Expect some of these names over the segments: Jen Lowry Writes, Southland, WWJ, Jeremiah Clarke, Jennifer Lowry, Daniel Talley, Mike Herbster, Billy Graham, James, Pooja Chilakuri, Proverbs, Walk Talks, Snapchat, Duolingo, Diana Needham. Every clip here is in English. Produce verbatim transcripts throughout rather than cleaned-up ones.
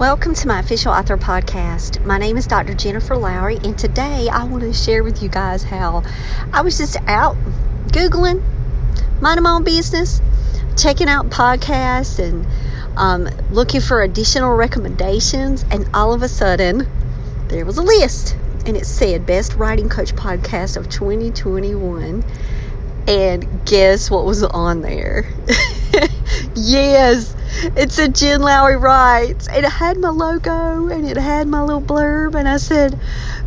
Welcome to my Official Author Podcast. My name is Doctor Jennifer Lowry, and today I want to share with you guys how I was just out Googling, minding my own business, checking out podcasts, and um, looking for additional recommendations, and all of a sudden, there was a list, and it said Best Writing Coach Podcast of twenty twenty-one, and guess what was on there? Yes, it said Jen Lowry Writes, and it had my logo, and it had my little blurb, and I said,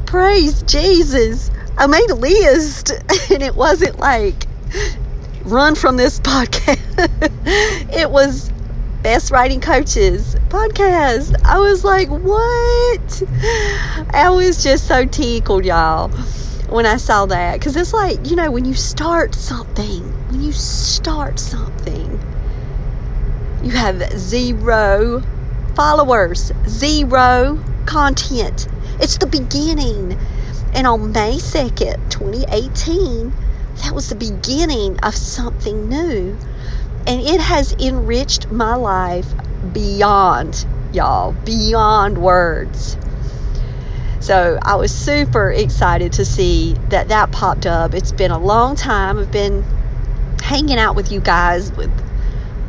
praise Jesus, I made a list, and it wasn't like, run from this podcast. It was Best Writing Coaches Podcast. I was like, what? I was just so tickled, y'all, when I saw that. Because it's like, you know, when you start something, when you start something, you have zero followers, zero content. It's the beginning. And on May second, twenty eighteen, that was the beginning of something new. And it has enriched my life beyond, y'all, beyond words. So I was super excited to see that that popped up. It's been a long time. I've been hanging out with you guys with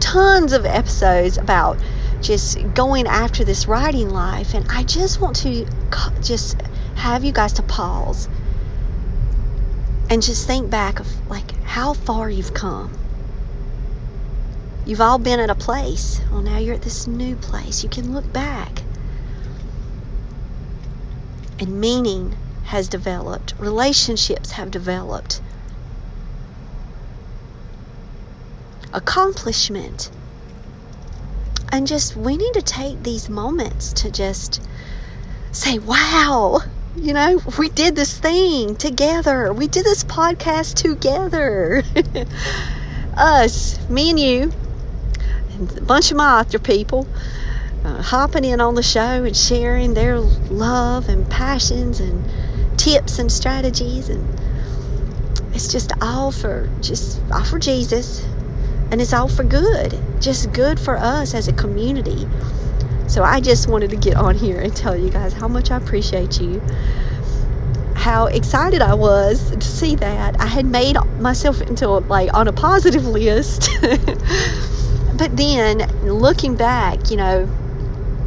tons of episodes about just going after this writing life. And I just want to just have you guys to pause and just think back of like how far you've come. You've all been at a place. Well, now you're at this new place. You can look back. And meaning has developed. Relationships have developed. Accomplishment. And just, we need to take these moments to just say, wow, you know, we did this thing together. We did this podcast together. Us, me and you. A bunch of my author people uh, hopping in on the show and sharing their love and passions and tips and strategies, and it's just all for just all for Jesus, and it's all for good, just good for us as a community. So I just wanted to get on here and tell you guys how much I appreciate you, how excited I was to see that I had made myself into a, like on a positive list. But then, looking back, you know,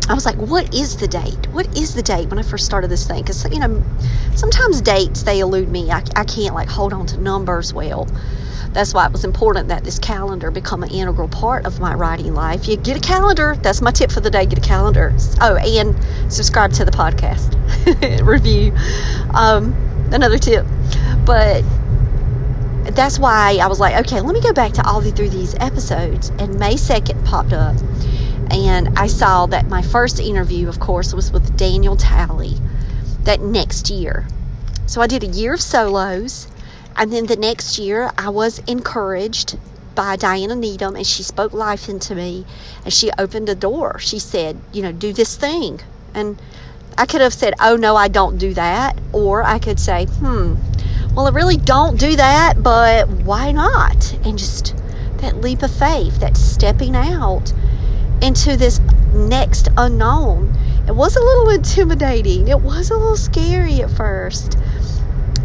I was like, what is the date? What is the date when I first started this thing? Because, you know, sometimes dates, they elude me. I, I can't, like, hold on to numbers well. That's why it was important that this calendar become an integral part of my writing life. You get a calendar. That's my tip for the day. Get a calendar. Oh, and subscribe to the podcast. Review. Um, another tip. But that's why I was like, okay, let me go back to all the through these episodes. And May second popped up, and I saw that my first interview, of course, was with Daniel Talley that next year. So I did a year of solos, and then the next year I was encouraged by Diana Needham, and she spoke life into me, and she opened the door. She said, you know, do this thing. And I could have said, oh no, I don't do that, or I could say, hmm well, I really don't do that, but why not? And just that leap of faith, that stepping out into this next unknown. It was a little intimidating. It was a little scary at first,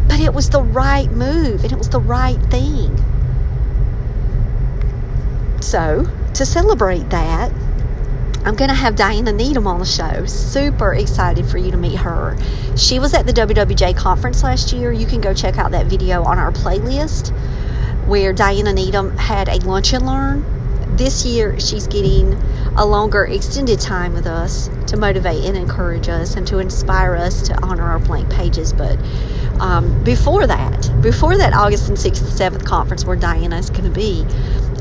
but it was the right move, and it was the right thing. So, to celebrate that, I'm going to have Diana Needham on the show. Super excited for you to meet her. She was at the W W J conference last year. You can go check out that video on our playlist where Diana Needham had a lunch and learn. This year, she's getting a longer extended time with us to motivate and encourage us and to inspire us to honor our blank pages. But um, before that, before that August sixth and seventh conference where Diana is going to be,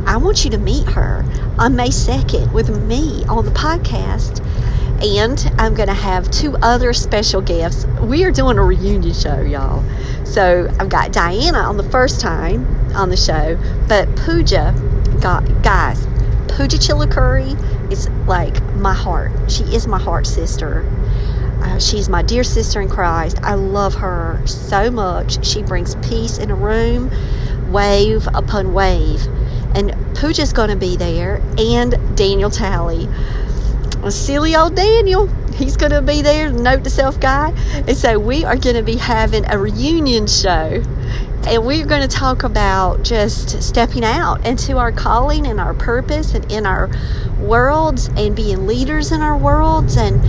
I want you to meet her on May second with me on the podcast, and I'm going to have two other special guests. We are doing a reunion show, y'all. So I've got Diana on the first time on the show, but Pooja, guys, Pooja Chilakuri is like my heart. She is my heart sister. Uh, she's my dear sister in Christ. I love her so much. She brings peace in a room, wave upon wave. And Pooja's going to be there, and Daniel Talley. silly old Daniel. He's going to be there, note to self guy. And so we are going to be having a reunion show. And we're going to talk about just stepping out into our calling and our purpose and in our worlds and being leaders in our worlds and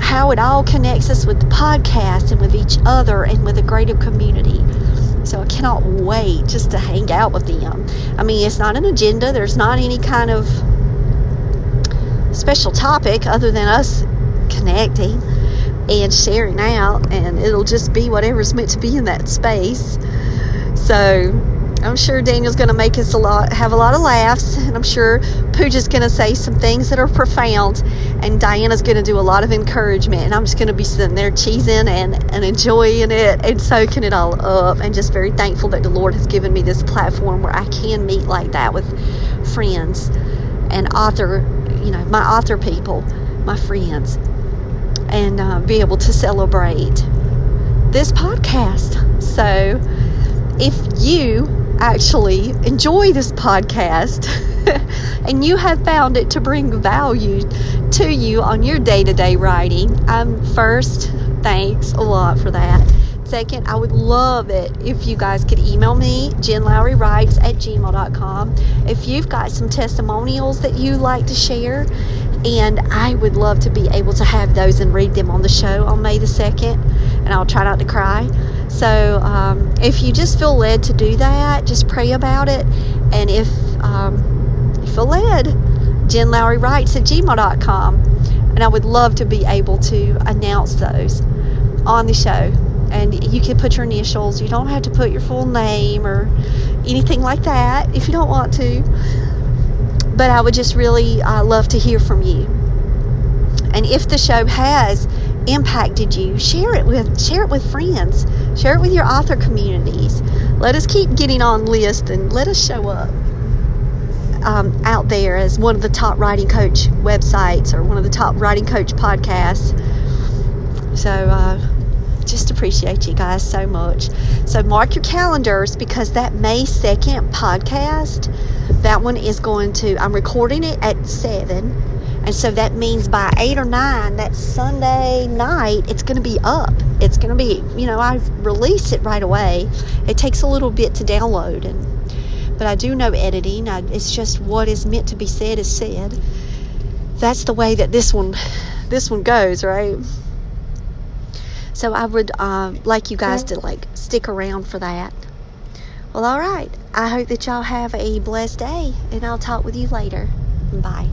how it all connects us with the podcast and with each other and with a greater community. So I cannot wait just to hang out with them. I mean, it's not an agenda. There's not any kind of special topic other than us connecting and sharing out, and it'll just be whatever's meant to be in that space. So I'm sure Daniel's going to make us a lot, have a lot of laughs, and I'm sure Pooja's going to say some things that are profound, and Diana's going to do a lot of encouragement, and I'm just going to be sitting there cheesing and, and enjoying it and soaking it all up, and just very thankful that the Lord has given me this platform where I can meet like that with friends and author, you know, my author people, my friends. And uh, be able to celebrate this podcast. So if you actually enjoy this podcast and you have found it to bring value to you on your day-to-day writing, um, first, thanks a lot for that. Second, I would love it if you guys could email me, Jen Lowry Writes at gmail dot com. If you've got some testimonials that you like to share, and I would love to be able to have those and read them on the show on May the second, and I'll try not to cry. So um, if you just feel led to do that, just pray about it. And if um, you feel led, Jen Lowry Writes at gmail dot com, and I would love to be able to announce those on the show. And you can put your initials. You don't have to put your full name or anything like that if you don't want to. But I would just really uh, love to hear from you. And if the show has impacted you, share it with share it with friends. Share it with your author communities. Let us keep getting on list and let us show up um, out there as one of the top writing coach websites or one of the top writing coach podcasts. So, uh, just appreciate you guys so much. So mark your calendars, because that May second podcast, that one is going to, I'm recording it at seven, and so that means by eight or nine that Sunday night it's going to be up. It's going to be, you know, I release it right away. It takes a little bit to download, and but I do no editing. I, it's just what is meant to be said is said. That's the way that this one this one goes, right? So I would um, like you guys to, like, stick around for that. Well, all right. I hope that y'all have a blessed day, and I'll talk with you later. Bye.